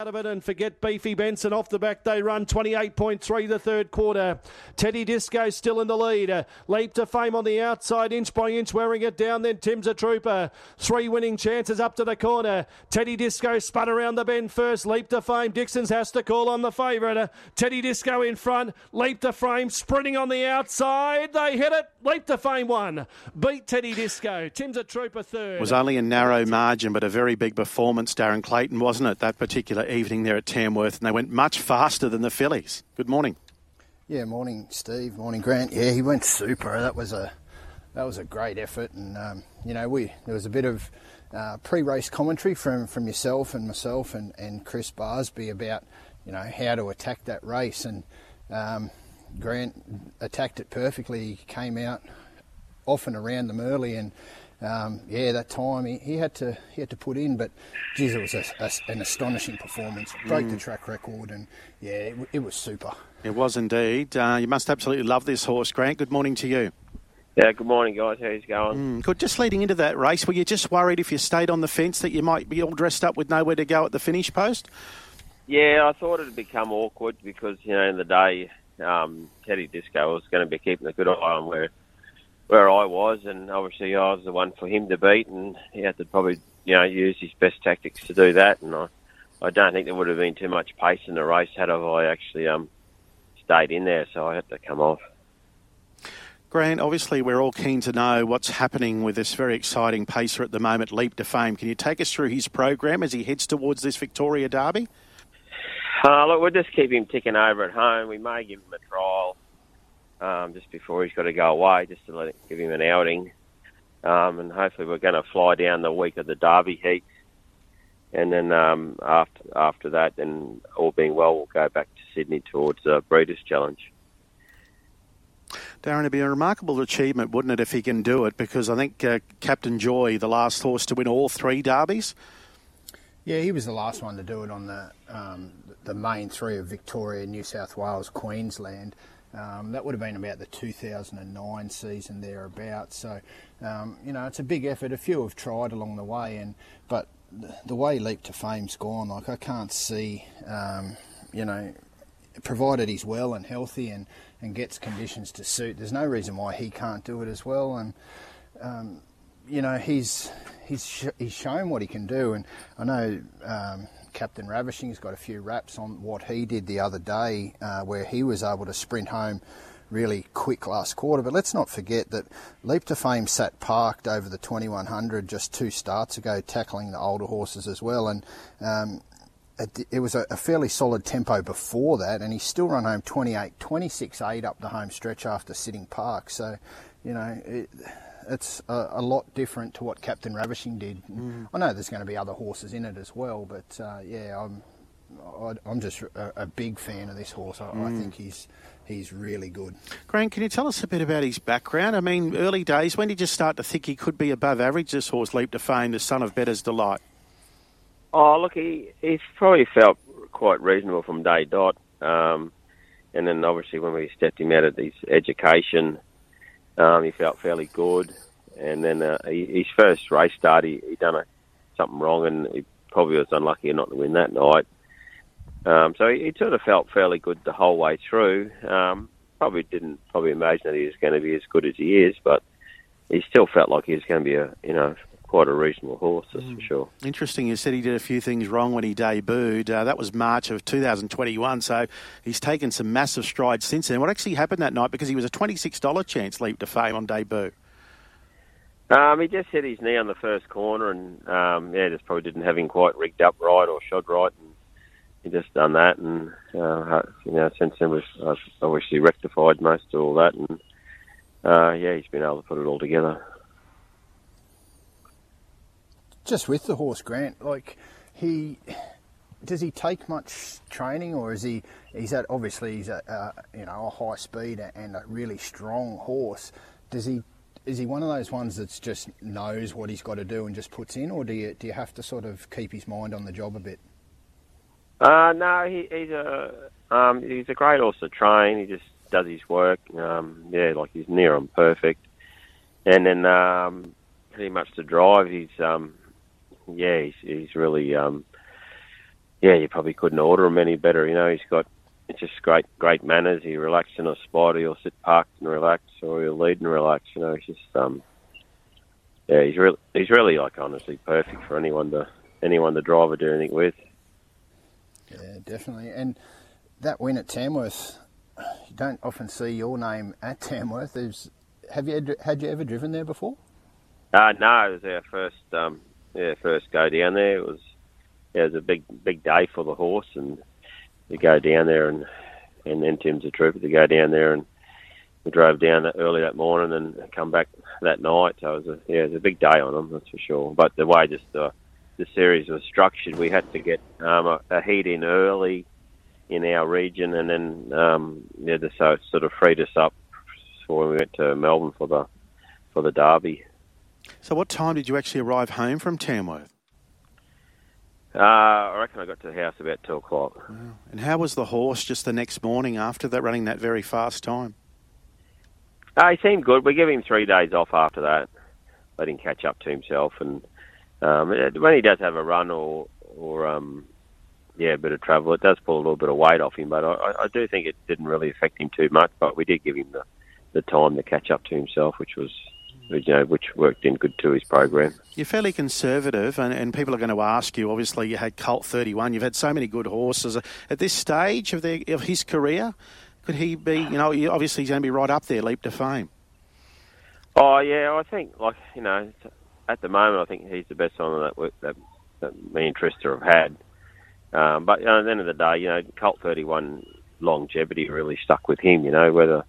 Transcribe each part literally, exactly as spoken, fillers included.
Out of it and forget Beefy Benson off the back. They run twenty-eight point three the third quarter. Teddy Disco still in the lead. Leap to Fame on the outside, inch by inch, wearing it down. Then Tim's a Trooper. Three winning chances up to the corner. Teddy Disco spun around the bend first. Leap to Fame. Dixon's has to call on the favourite. Teddy Disco in front. Leap to Fame sprinting on the outside. They hit it. Leap to Fame won. Beat Teddy Disco. Tim's a Trooper third. It was only a narrow margin, but a very big performance, Darren Clayton, wasn't it? That particular evening there at Tamworth, and they went much faster than the fillies. Good morning. Yeah, morning, Steve. Morning, Grant. Yeah, he went super. That was a that was a great effort, and um, you know, we there was a bit of uh, pre-race commentary from from yourself and myself and and Chris Barsby about you know how to attack that race, and um, Grant attacked it perfectly. He came out off and around them early, and Um, yeah, that time he, he had to he had to put in, but geez, it was a, a, an astonishing performance. Broke mm. the track record, and yeah, it, it was super. It was indeed. Uh, you must absolutely love this horse, Grant. Good morning to you. Yeah, good morning, guys. How's it going? Mm, good. Just leading into that race, were you just worried if you stayed on the fence that you might be all dressed up with nowhere to go at the finish post? Yeah, I thought it'd become awkward because you know in the day, um, Teddy Disco was going to be keeping a good eye on where. Where I was, and obviously I was the one for him to beat, and he had to probably, you know, use his best tactics to do that. And I, I don't think there would have been too much pace in the race had I actually um, stayed in there, so I had to come off. Grant, obviously we're all keen to know what's happening with this very exciting pacer at the moment, Leap to Fame. Can you take us through his program as he heads towards this Victoria Derby? Uh, look, we'll just keep him ticking over at home. We may give him a trial. Um, just before he's got to go away, just to let it, give him an outing. Um, and hopefully we're going to fly down the week of the Derby heat. And then um, after after that, then all being well, we'll go back to Sydney towards the uh, Breeders Challenge. Darren, it'd be a remarkable achievement, wouldn't it, if he can do it? Because I think uh, Captain Joy, the last horse to win all three Derbies. Yeah, he was the last one to do it on the um, the main three of Victoria, New South Wales, Queensland. Um, that would have been about the two thousand nine season thereabouts. So, um, you know, it's a big effort. A few have tried along the way, and but the way Leap to Fame's gone, like I can't see, um, you know, provided he's well and healthy and, and gets conditions to suit, there's no reason why he can't do it as well. And, um, you know, he's he's sh- he's shown what he can do. And I know... Um, Captain Ravishing's got a few raps on what he did the other day uh, where he was able to sprint home really quick last quarter. But let's not forget that Leap to Fame sat parked over the twenty-one hundred just two starts ago, tackling the older horses as well. And um, it, it was a, a fairly solid tempo before that, and he still run home twenty-eight, twenty-six eight up the home stretch after sitting park. So, you know... It, It's a, a lot different to what Captain Ravishing did. Mm. I know there's going to be other horses in it as well, but uh, yeah, I'm I'm just a, a big fan of this horse. I, mm. I think he's he's really good. Grant, can you tell us a bit about his background? I mean, early days, when did you start to think he could be above average, this horse, Leap to Fame, the son of Better's Delight? Oh, look, he, he's probably felt quite reasonable from day dot. Um, and then obviously when we stepped him out of his education... Um, he felt fairly good, and then uh, he, his first race start, he, he done a, something wrong, and he probably was unlucky not to win that night. Um, so he, he sort of felt fairly good the whole way through. Um, probably didn't probably imagine that he was going to be as good as he is, but he still felt like he was going to be a you know quite a reasonable horse, that's mm. for sure. Interesting, you said he did a few things wrong when he debuted. Uh, that was March of two thousand twenty-one, so he's taken some massive strides since then. What actually happened that night? Because he was a twenty-six dollars chance, Leap to Fame, on debut. Um, he just hit his knee on the first corner, and um, yeah, just probably didn't have him quite rigged up right or shod right. And he just done that, and uh, you know, since then we've obviously rectified most of all that, and uh, yeah, he's been able to put it all together. Just with the horse, Grant, like he does he take much training, or is he? He's at obviously he's at uh, you know a high speed and a really strong horse. Does he? Is he one of those ones that's just knows what he's got to do and just puts in, or do you do you have to sort of keep his mind on the job a bit? Uh, no, he, he's a um, he's a great horse to train. He just does his work. Um, yeah, like he's near on perfect, and then um, pretty much to drive, he's. Um, Yeah, he's, he's really, um, yeah, you probably couldn't order him any better. You know, he's got it's just great, great manners. He relaxes in a spot. He'll sit parked and relax, or he'll lead and relax. You know, he's just um, yeah, he's really, he's really like honestly perfect for anyone to anyone to drive or do anything with. Yeah, definitely. And that win at Tamworth, you don't often see your name at Tamworth. There's, have you had you ever driven there before? Uh, no, it was our first um, yeah first go down there. It was yeah, it was a big big day for the horse, and we go down there, and and then Tim's a trooper to go down there, and we drove down early that morning and come back that night. So it was a, yeah, it was a big day on them, that's for sure. But the way just the the series was structured, we had to get um, a, a heat in early in our region, and then um, yeah, so it sort of freed us up when we went to Melbourne for the for the derby. So, what time did you actually arrive home from Tamworth? Uh, I reckon I got to the house about two o'clock. Wow. And how was the horse just the next morning after that, running that very fast time? Uh, he seemed good. We gave him three days off after that, let him catch up to himself. And um, when he does have a run or or um, yeah, a bit of travel, it does pull a little bit of weight off him. But I, I do think it didn't really affect him too much. But we did give him the, the time to catch up to himself, which was. You know, which worked in good to his program. You're fairly conservative, and, and people are going to ask you, obviously you had Colt thirty-one, you've had so many good horses. At this stage of their, of his career, could he be, you know, obviously he's going to be right up there, Leap to Fame? Oh, yeah, I think, like, you know, at the moment I think he's the best one that, that, that me and Trista have had. Um, but you know, at the end of the day, you know, Colt thirty-one longevity really stuck with him, you know, whether...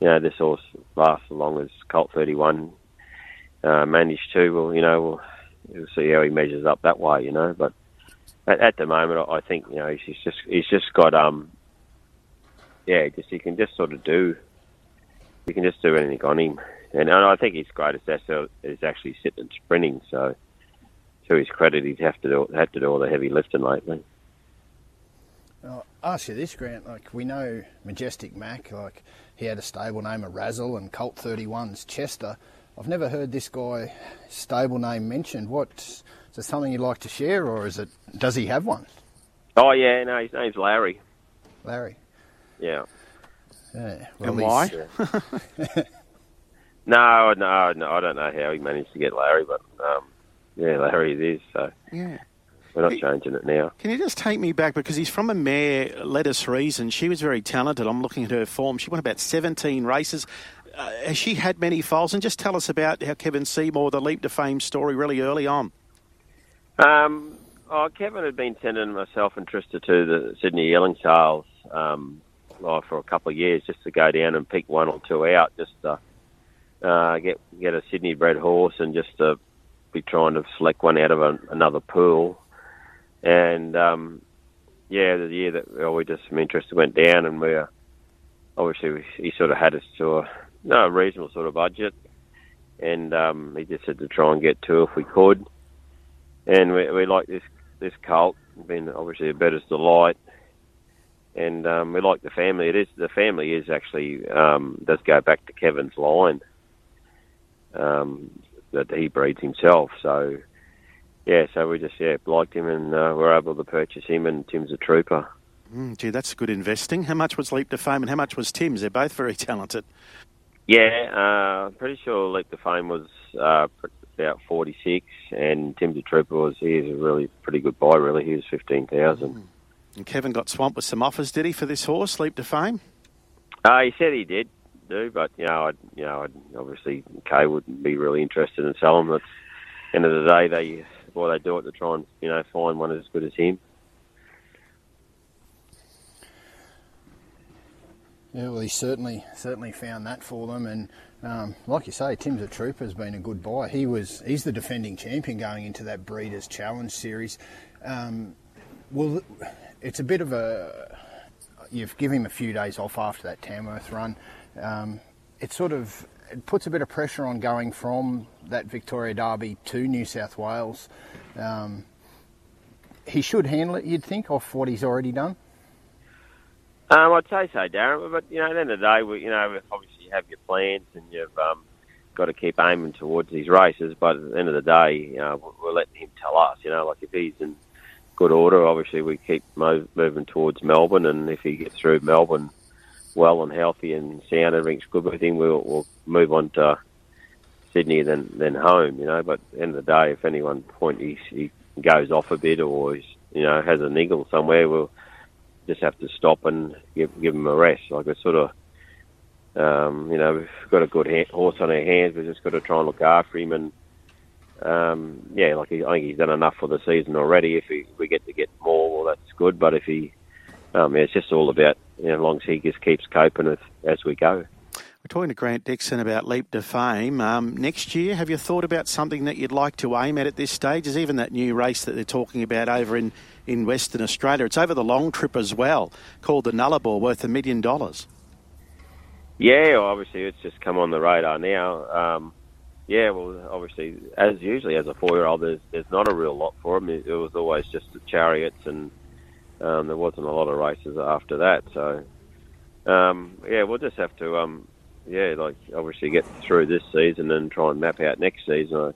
You know, this horse lasts as long as Colt thirty-one uh, managed to. Well, you know, we'll, we'll see how he measures up that way. You know, but at, at the moment, I think you know he's just he's just got um, yeah, just he can just sort of do, you can just do anything on him, and, and I think his greatest asset is actually sitting and sprinting. So, to his credit, he's have to do, had to do all the heavy lifting lately. I'll ask you this, Grant. Like, we know Majestic Mac, like, he had a stable name of Razzle, and Colt thirty-one's Chester. I've never heard this guy's stable name mentioned. What, is it something you'd like to share, or is it, does he have one? Oh, yeah, no, his name's Larry. Larry? Yeah. yeah well, and why? Yeah. no, no, no, I don't know how he managed to get Larry, but, um, yeah, Larry it is, so... Yeah. We're not changing it now. Can you just take me back, because he's from a mare, Let Us Reason. She was very talented. I'm looking at her form. She won about seventeen races. Uh, has she had many foals? And just tell us about how Kevin Seymour, the Leap to Fame story, really early on. Um, oh, Kevin had been sending myself and Trista to the Sydney yearling sales um, oh, for a couple of years just to go down and pick one or two out, just to uh, get, get a Sydney-bred horse and just to be trying to select one out of a, another pool. And, um, yeah, the year that well, we just, me and Trista went down, and we, uh, obviously, we, he sort of had us to a no, reasonable sort of budget. And um, he just said to try and get two if we could. And we, we liked this, this Colt, being obviously a Better's Delight. And um, we liked the family. It is, the family is actually, um, does go back to Kevin's line um, that he breeds himself. So, yeah, so we just, yeah, liked him, and uh, we were able to purchase him, and Tim's a trooper. Mm, gee, that's good investing. How much was Leap to Fame and how much was Tim's? They're both very talented. Yeah, uh, I'm pretty sure Leap to Fame was uh, about forty-six, and Tim's a trooper was, he is a really pretty good buy, really. He was fifteen thousand. Mm. And Kevin got swamped with some offers, did he, for this horse, Leap to Fame? Uh, he said he did do, but, you know, I'd, you know I'd, obviously Kay wouldn't be really interested in selling him. At the end of the day, they... Why they do it to try and you know find one as good as him. Yeah, well, he certainly certainly found that for them, and um, like you say, Tim's a trooper has been a good buy. He was he's the defending champion going into that Breeders Challenge series. Um, well, it's a bit of a you've given him a few days off after that Tamworth run. Um, it's sort of. It puts a bit of pressure on going from that Victoria Derby to New South Wales. Um, he should handle it, you'd think, off what he's already done. Um, I'd say so, Darren. But you know, at the end of the day, we, you know, obviously you have your plans and you've um, got to keep aiming towards these races. But at the end of the day, you know, we're letting him tell us. You know, like if he's in good order. Obviously, we keep mo- moving towards Melbourne, and if he gets through Melbourne well and healthy and sound, everything's good with him, we'll, we'll move on to Sydney, then then home, you know. But at the end of the day, if any one point he, he goes off a bit or he's, you know, has a niggle somewhere, we'll just have to stop and give, give him a rest. Like, it's sort of, um, you know, we've got a good ha- horse on our hands. We've just got to try and look after him. And, um, yeah, like, he, I think he's done enough for the season already. If, he, if we get to get more, well, that's good. But if he, um, yeah, it's just all about, you know, as long as he just keeps coping with, as we go. We're talking to Grant Dixon about Leap to Fame. Um, next year, have you thought about something that you'd like to aim at at this stage? Is even that new race that they're talking about over in, in Western Australia? It's over the long trip as well, called the Nullarbor, worth a million dollars. Yeah, well, obviously it's just come on the radar now. Um, yeah, well, obviously, as usually as a four-year-old, there's, there's not a real lot for them. It, it was always just the Chariots, and um, there wasn't a lot of races after that. So, um, yeah, we'll just have to... Um, Yeah, like, obviously get through this season and try and map out next season.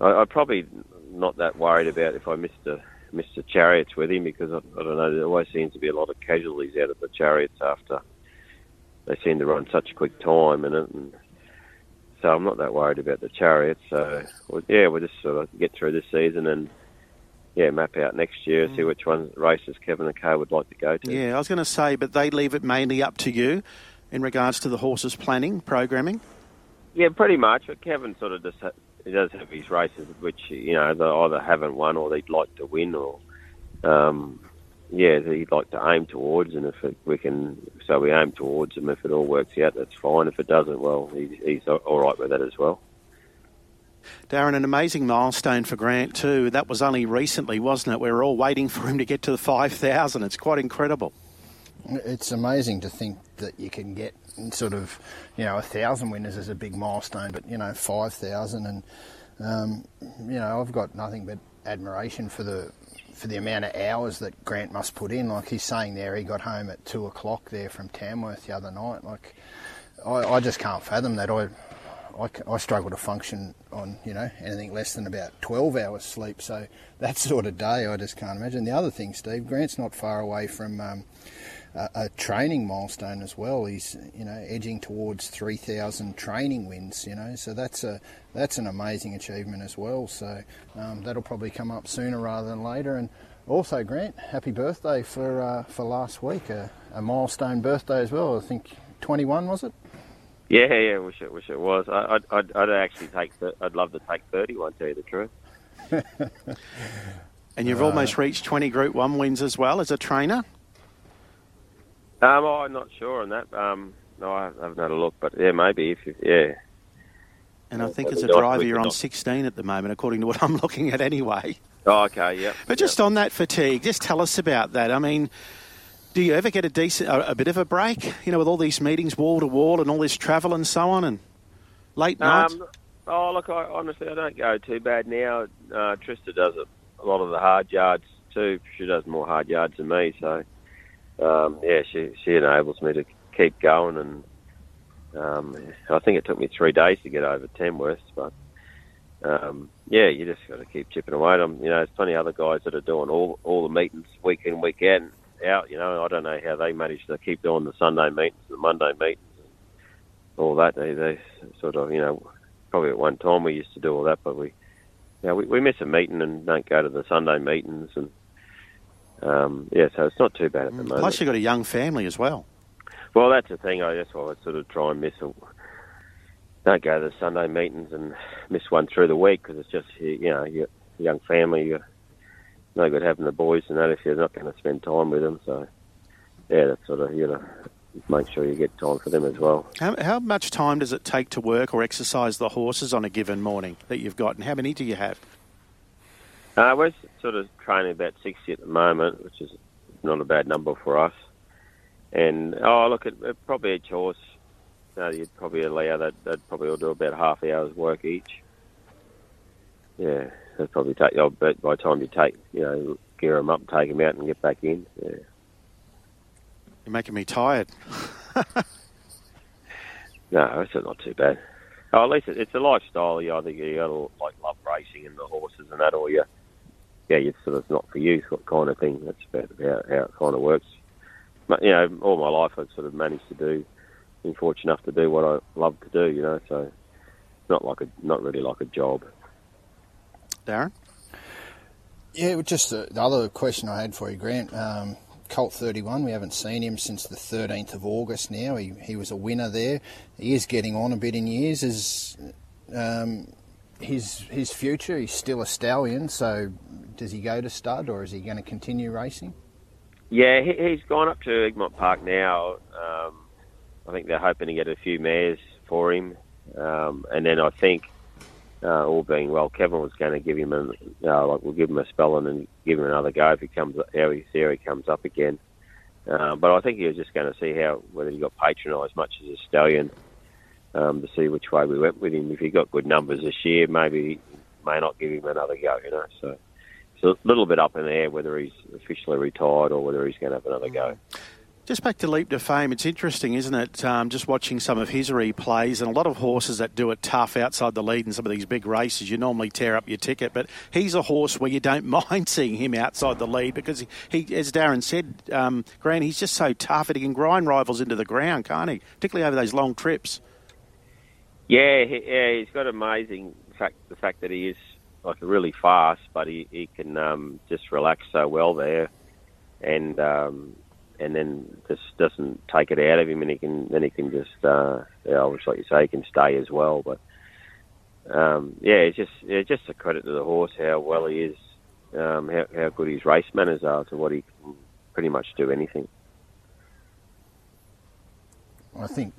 I, I, I'm probably not that worried about if I missed the, missed the Chariots with him, because, I, I don't know, there always seems to be a lot of casualties out of the Chariots after they seem to run such a quick time in it. And so I'm not that worried about the Chariots. So, well, yeah, we'll just sort of get through this season and... Yeah, map out next year, see which one races Kevin and Kay would like to go to. Yeah, I was going to say, but they leave it mainly up to you in regards to the horses' planning, programming? Yeah, pretty much. But Kevin sort of just ha- he does have his races, which, you know, they either haven't won or they'd like to win, or, um, yeah, he'd like to aim towards. And if it, we can, so we aim towards them. If it all works out, that's fine. If it doesn't, well, he, he's all right with that as well. Darren, an amazing milestone for Grant too. That was only recently, wasn't it? We were all waiting for him to get to the five thousand. It's quite incredible. It's amazing to think that you can get sort of, you know, one thousand winners is a big milestone, but, you know, five thousand. And, um, you know, I've got nothing but admiration for the for the amount of hours that Grant must put in. Like he's saying there, he got home at two o'clock there from Tamworth the other night. Like, I, I just can't fathom that. I... I, I struggle to function on, you know, anything less than about twelve hours sleep. So that sort of day, I just can't imagine. The other thing, Steve, Grant's not far away from um, a, a training milestone as well. He's, you know, edging towards three thousand training wins, you know. So that's a that's an amazing achievement as well. So um, that'll probably come up sooner rather than later. And also, Grant, happy birthday for uh, for last week. A, a milestone birthday as well. I think twenty-one, was it? Yeah, yeah, wish it, wish it was. I, I'd, I'd actually take. I'd love to take thirty-one. To tell you the truth. And you've uh, almost reached twenty Group One wins as well as a trainer. Um, oh, I'm not sure on that. Um, no, I haven't had a look, but yeah, maybe if you, yeah. And I think as a driver, you're on sixteen at the moment, according to what I'm looking at, anyway. Oh, okay, yeah. But just on that fatigue, just tell us about that. I mean. Do you ever get a decent, a, a bit of a break? You know, with all these meetings, wall to wall, and all this travel and so on, and late nights. Um, oh, look, I, honestly, I don't go too bad now. Uh, Trista does a, a lot of the hard yards too. She does more hard yards than me, so um, yeah, she she enables me to keep going. And um, I think it took me three days to get over Tamworth, but um, yeah, you just got to keep chipping away. I'm, you know, there's plenty of other guys that are doing all all the meetings week in, week out. Out, you know, I don't know how they manage to keep doing the Sunday meetings, the Monday meetings, and all that. They, they sort of, you know, probably at one time we used to do all that, but we, you know, we, we miss a meeting and don't go to the Sunday meetings, and um, yeah, so it's not too bad at the moment. Plus, you've got a young family as well. Well, that's the thing. I that's why I sort of try and miss. A, don't go to the Sunday meetings and miss one through the week, because it's just, you know, your young family. You're, no good having the boys and that if you're not going to spend time with them. So, yeah, that's sort of, you know, make sure you get time for them as well. How, how much time does it take to work or exercise the horses on a given morning that you've got, and how many do you have? Uh, we're sort of training about sixty at the moment, which is not a bad number for us. And, oh, look, it, it probably each horse, you know, you'd probably allow that, they'd probably all do about half an hour's work each. Yeah. They'll probably take, you know, but by the time you take, you know, gear them up, take them out, and get back in. Yeah. You're making me tired. No, it's not too bad. Oh, at least it, it's a lifestyle. Yeah, I think you got to like love racing and the horses and that, or you yeah, it's sort of not for you kind of thing. That's about how, how it kind of works. But, you know, all my life I've sort of managed to do, been fortunate enough to do what I love to do, you know, so it's not, like a, not really like a job. Darren? Yeah, just the, the other question I had for you, Grant, um, Colt thirty-one, we haven't seen him since the thirteenth of August now. He he was a winner there. He is getting on a bit in years. Is um, his his future, he's still a stallion, so does he go to stud or is he going to continue racing? Yeah, he, he's gone up to Egmont Park now. Um, I think they're hoping to get a few mares for him. Um, and then I think, uh, all being well, Kevin was going to give him a, you know, like we'll give him a spell and then give him another go if he comes, how his theory comes up again. Uh, but I think he was just going to see how, whether he got patronised much as a stallion, um, to see which way we went with him. If he got good numbers this year, maybe may not give him another go, you know, so. It's a little bit up in the air whether he's officially retired or whether he's going to have another go. Just back to Leap to Fame, it's interesting, isn't it? Um, just watching some of his replays and a lot of horses that do it tough outside the lead in some of these big races, you normally tear up your ticket, but he's a horse where you don't mind seeing him outside the lead because, he, he as Darren said, um, Grant, he's just so tough that he can grind rivals into the ground, can't he? Particularly over those long trips. Yeah, he, yeah he's got amazing fact, the fact that he is like really fast, but he, he can um, just relax so well there, and um, and then just doesn't take it out of him, and he can then he can just uh, yeah, obviously like you say, he can stay as well. But um, yeah, it's just it's just a credit to the horse how well he is, um, how how good his race manners are, to what he can pretty much do anything. I think.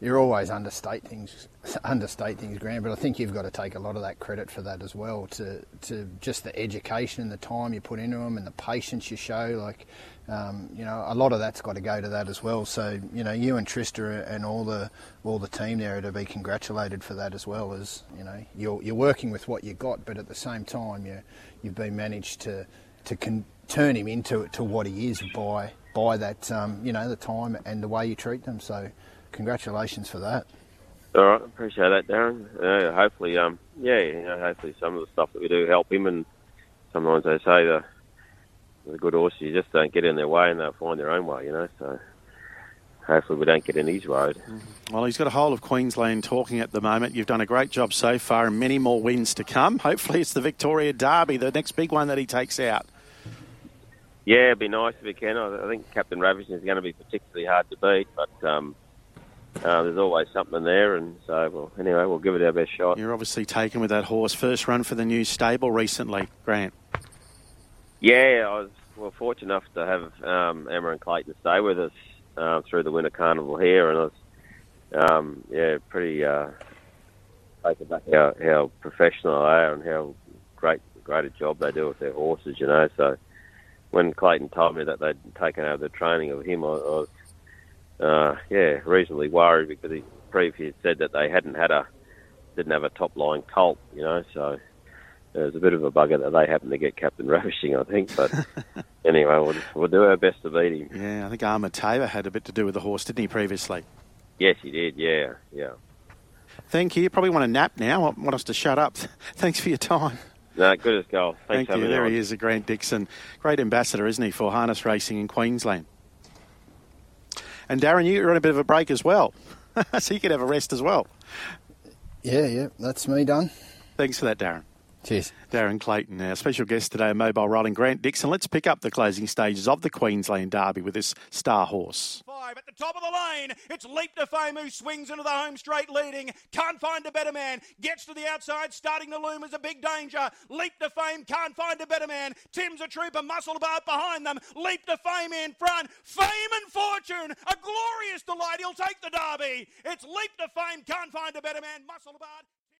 You always understate things, understate things, Grant, but I think you've got to take a lot of that credit for that as well, to to just the education and the time you put into them and the patience you show. Like, um, you know, a lot of that's got to go to that as well. So, you know, you and Trista and all the all the team there are to be congratulated for that as well, as, you know, you're you're working with what you got, but at the same time, you you've been managed to to con- turn him into to what he is by by that, um, you know, the time and the way you treat them. So. Congratulations for that. All right, appreciate that, Darren. Uh, hopefully, um, yeah, you know, hopefully some of the stuff that we do help him, and sometimes they say the the good horses, you just don't get in their way and they'll find their own way, you know, so hopefully we don't get in his road. Well, he's got a whole of Queensland talking at the moment. You've done a great job so far and many more wins to come. Hopefully it's the Victoria Derby, the next big one that he takes out. Yeah, it'd be nice if he can. I think Captain Ravishing is going to be particularly hard to beat, but... Um, Uh, there's always something there, and so, well, anyway, we'll give it our best shot. You're obviously taken with that horse. First run for the new stable recently, Grant. Yeah, I was well, fortunate enough to have um, Emma and Clayton stay with us uh, through the Winter Carnival here, and I was, um, yeah, pretty uh, taken back how, how professional they are and how great, great a job they do with their horses, you know. So when Clayton told me that they'd taken over the training of him, I, I was... Uh, yeah, reasonably worried because he previously said that they hadn't had a, didn't have a top line colt, you know, so it was a bit of a bugger that they happened to get Captain Ravishing, I think, but anyway, we'll, we'll do our best to beat him. Yeah, I think Armour Tava had a bit to do with the horse, didn't he, previously? Yes, he did, yeah, yeah. Thank you. You probably want a nap now. I want us to shut up. Thanks for your time. No, good as gold. Thanks. Thank you. There he is, the Grant Dixon. Great ambassador, isn't he, for harness racing in Queensland? And Darren, you're on a bit of a break as well, so you could have a rest as well. Yeah, yeah, that's me done. Thanks for that, Darren. Cheers. Darren Clayton, our special guest today on Mobile Rolling, Grant Dixon. Let's pick up the closing stages of the Queensland Derby with this star horse. Five at the top of the lane. It's Leap to Fame who swings into the home straight leading. Can't Find a Better Man. Gets to the outside, starting to loom as a big danger. Leap to Fame, Can't Find a Better Man. Tim's a Trooper, Musclebard behind them. Leap to Fame in front. Fame and Fortune, A Glorious Delight. He'll take the Derby. It's Leap to Fame, Can't Find a Better Man. Musclebard.